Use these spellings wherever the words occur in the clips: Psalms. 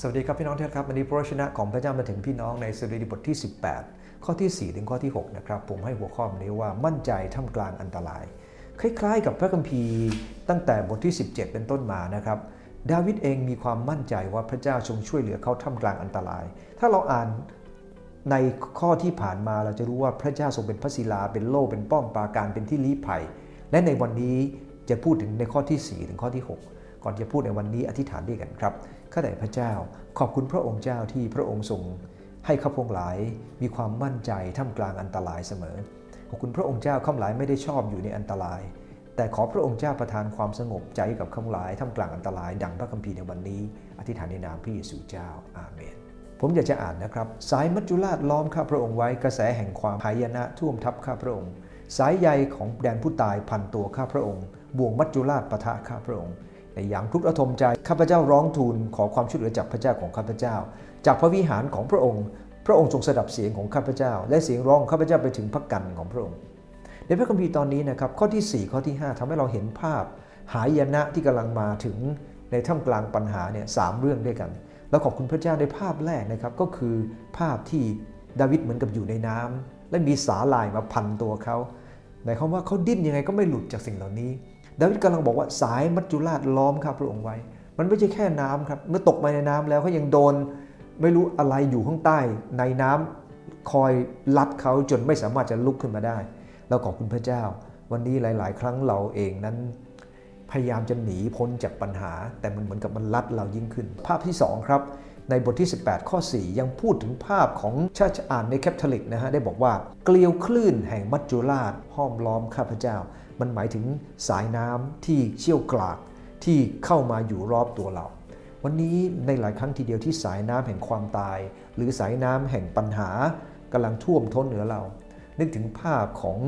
สวัสดีครับพี่น้องทุกท่านครับวันนี้พระวจนะของพระเจ้ามาถึงพี่น้องในสดุดีบทที่18ข้อที่4ถึงข้อที่6นะครับผมให้หัวข้อนี้ว่ามั่นใจท่ามกลางอันตรายคล้ายๆกับพระคัมภีร์ตั้งแต่บทที่17เป็นต้นมานะครับดาวิดเองมีความมั่นใจว่าพระเจ้าทรงช่วยเหลือเขาท่ามกลางอันตรายถ้าเราอ่านในข้อที่ผ่านมาเราจะรู้ว่าพระเจ้าทรงเป็นพระศิลาเป็นโล่เป็นป้อมปราการเป็นที่ลี้ภัยและในวันนี้จะพูดถึงในข้อที่4ถึงข้อที่6ก่อนจะพูดในวันนี้อธิษฐานด้วยกันครับข้าแต่พระเจ้าขอบคุณพระองค์เจ้าที่พระองค์ทรงให้ข้าพงหลายมีความมั่นใจท่ามกลางอันตรายเสมอขอบคุณพระองค์เจ้าข้าพงหลายไม่ได้ชอบอยู่ในอันตรายแต่ขอพระองค์เจ้าประทานความสงบใจกับข้าพงหลายท่ามกลางอันตรายดังพระคัมภีร์ในวันนี้อธิษฐานในนามพระเยซูเจ้าอาเมนผมอยากจะอ่านนะครับสายมัจจุราชล้อมข้าพระองค์ไว้กระแสแห่งความหายนะท่วมทับข้าพระองค์สายใยของแดนผู้ตายพันตัวข้าพระองค์บ่วงมัจจุราชปะทะข้าพระองค์ในยามทุกข์ระทมใจข้าพเจ้าร้องทูลขอความช่วยเหลือจากพระเจ้าของข้าพเจ้าจากพระวิหารของพระองค์พระองค์ทรงสดับเสียงของข้าพเจ้าและเสียงร้องข้าพเจ้าไปถึงพระกันของพระองค์ในพระคัมภีร์ตอนนี้นะครับข้อที่4ข้อที่5ทำให้เราเห็นภาพหายนะที่กำลังมาถึงในท่ามกลางปัญหาเนี่ย3เรื่องด้วยกันแล้วขอบคุณพระเจ้าในภาพแรกนะครับก็คือภาพที่ดาวิดเหมือนกับอยู่ในน้ำและมีสาหร่ายมาพันตัวเขาหมายความว่าเขาดิ้นยังไงก็ไม่หลุดจากสิ่งเหล่านี้ดาวิดกำลังบอกว่าสายมัจจุราชล้อมข้าพระองค์ไว้มันไม่ใช่แค่น้ำครับเมื่อตกมาในน้ำแล้วเขายังโดนไม่รู้อะไรอยู่ข้างใต้ในน้ำคอยลัดเขาจนไม่สามารถจะลุกขึ้นมาได้เราขอบคุณพระเจ้าวันนี้หลายๆครั้งเราเองนั้นพยายามจะหนีพ้นจากปัญหาแต่มันเหมือนกับมันลัดเรายิ่งขึ้นภาพที่2ครับในบทที่18ข้อ4ยังพูดถึงภาพของชาติอ่านในแคทอลิกนะฮะได้บอกว่าเกลียวคลื่นแห่งมัจจุราชห้อมล้อมข้าพเจ้ามันหมายถึงสายน้ำที่เชี่ยวกรากที่เข้ามาอยู่รอบตัวเราวันนี้ในหลายครั้งทีเดียวที่สายน้ำแห่งความตายหรือสายน้ำแห่งปัญหากำลังท่วมท้นเหนือเรานึกถึงภาพของ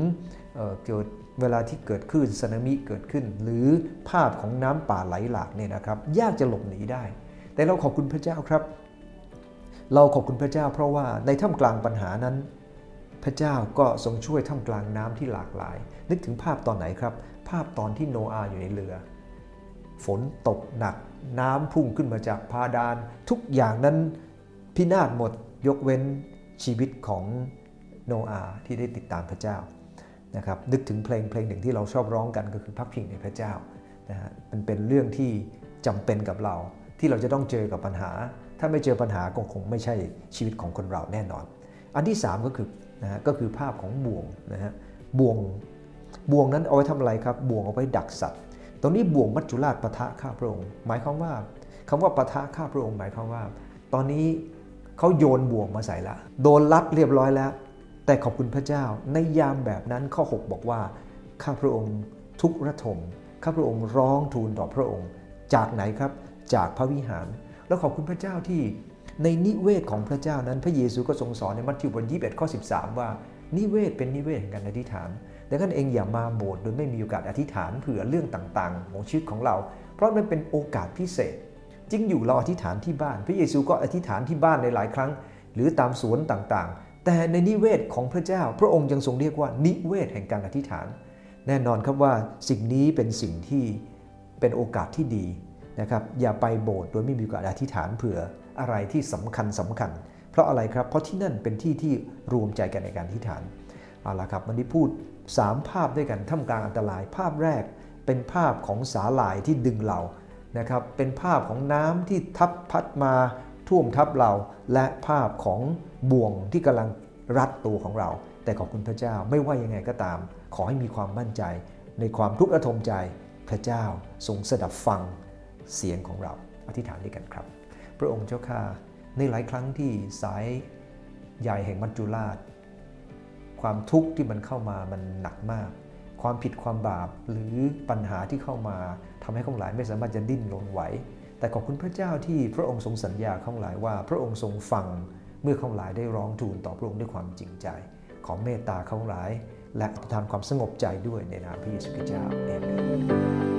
เวลาที่เกิดคลื่นสึนามิเกิดขึ้นหรือภาพของน้ำป่าไหลหลากเนี่ยนะครับยากจะหลบหนีได้แต่เราขอบคุณพระเจ้าครับเราขอบคุณพระเจ้าเพราะว่าในท่ามกลางปัญหานั้นพระเจ้าก็ทรงช่วยท่ามกลางน้ำที่หลากหลายนึกถึงภาพตอนไหนครับภาพตอนที่โนอาห์อยู่ในเรือฝนตกหนักน้ำพุ่งขึ้นมาจากพาดานทุกอย่างนั้นพินาศหมดยกเว้นชีวิตของโนอาห์ที่ได้ติดตามพระเจ้านะครับนึกถึงเพลงหนึ่งที่เราชอบร้องกันก็คือพักพิงในพระเจ้านะฮะมันเป็นเรื่องที่จำเป็นกับเราที่เราจะต้องเจอกับปัญหาถ้าไม่เจอปัญหาคงไม่ใช่ชีวิตของคนเราแน่นอนอันที่3ก็คือภาพของบ่วงนะฮะบ่วงนั้นเอาไว้ทำอะไรครับบ่วงเอาไว้ดักสัตว์ตรงนี้บ่วงมัจจุราชปะทะข้าพระองค์หมายความว่าคำว่าปะทะข้าพระองค์หมายความว่าตอนนี้เขาโยนบ่วงมาใส่ละโดนลัดเรียบร้อยแล้วแต่ขอบคุณพระเจ้าในยามแบบนั้นข้อ6บอกว่าข้าพระองค์ทุกข์ระทมข้าพระองค์ร้องทูลต่อพระองค์จากไหนครับจากพระวิหารแล้วขอบคุณพระเจ้าที่ในนิเวศของพระเจ้านั้นพระเยซูก็ทรงสอนในมัทธิวบทที่21ข้อ13ว่านิเวศเป็นนิเวศแห่งการอธิษฐานดังนั้นเองอย่ามาโบสถ์โดยไม่มีโอกาสอธิษฐานเผื่อเรื่องต่างๆของชีวิตของเราเพราะมันเป็นโอกาสพิเศษจริงอยู่เราอธิษฐานที่บ้านพระเยซูก็อธิษฐานที่บ้านในหลายครั้งหรือตามสวนต่างๆแต่ในนิเวศของพระเจ้าพระองค์ยังทรงเรียกว่านิเวศแห่งการอธิษฐานแน่นอนครับว่าสิ่งนี้เป็นสิ่งที่เป็นโอกาสที่ดีนะครับอย่าไปโบสถ์โดยไม่มีการอธิษฐานเผื่ออะไรที่สำคัญเพราะอะไรครับเพราะที่นั่นเป็นที่ที่รวมใจกันในการอธิษฐานเอาล่ะครับวันนี้พูด3ภาพด้วยกันท่ามกลางอันตรายภาพแรกเป็นภาพของสาหร่ายที่ดึงเรานะครับเป็นภาพของน้ำที่ทับพัดมาท่วมทับเราและภาพของบ่วงที่กำลังรัดตัวของเราแต่ขอบคุณพระเจ้าไม่ว่ายังไงก็ตามขอให้มีความมั่นใจในความทุกข์ระทมใจพระเจ้าทรงสดับฟังเสียงของเราอธิษฐานด้วยกันครับพระองค์เจ้าข้าในหลายครั้งที่สายใยแห่งมัจจุราชความทุกข์ที่มันเข้ามามันหนักมากความผิดความบาปหรือปัญหาที่เข้ามาทำให้ข้าพเจ้าไม่สามารถจะดิ้นรนไหวแต่ขอบคุณพระเจ้าที่พระองค์ทรงสัญญาข้าพเจ้าว่าพระองค์ทรงฟังเมื่อข้าพเจ้าได้ร้องทูลต่อพระองค์ด้วยความจริงใจขอเมตตาข้าพเจ้าและประทานความสงบใจด้วยในนามพระเยซูคริสต์เจ้าอาเมน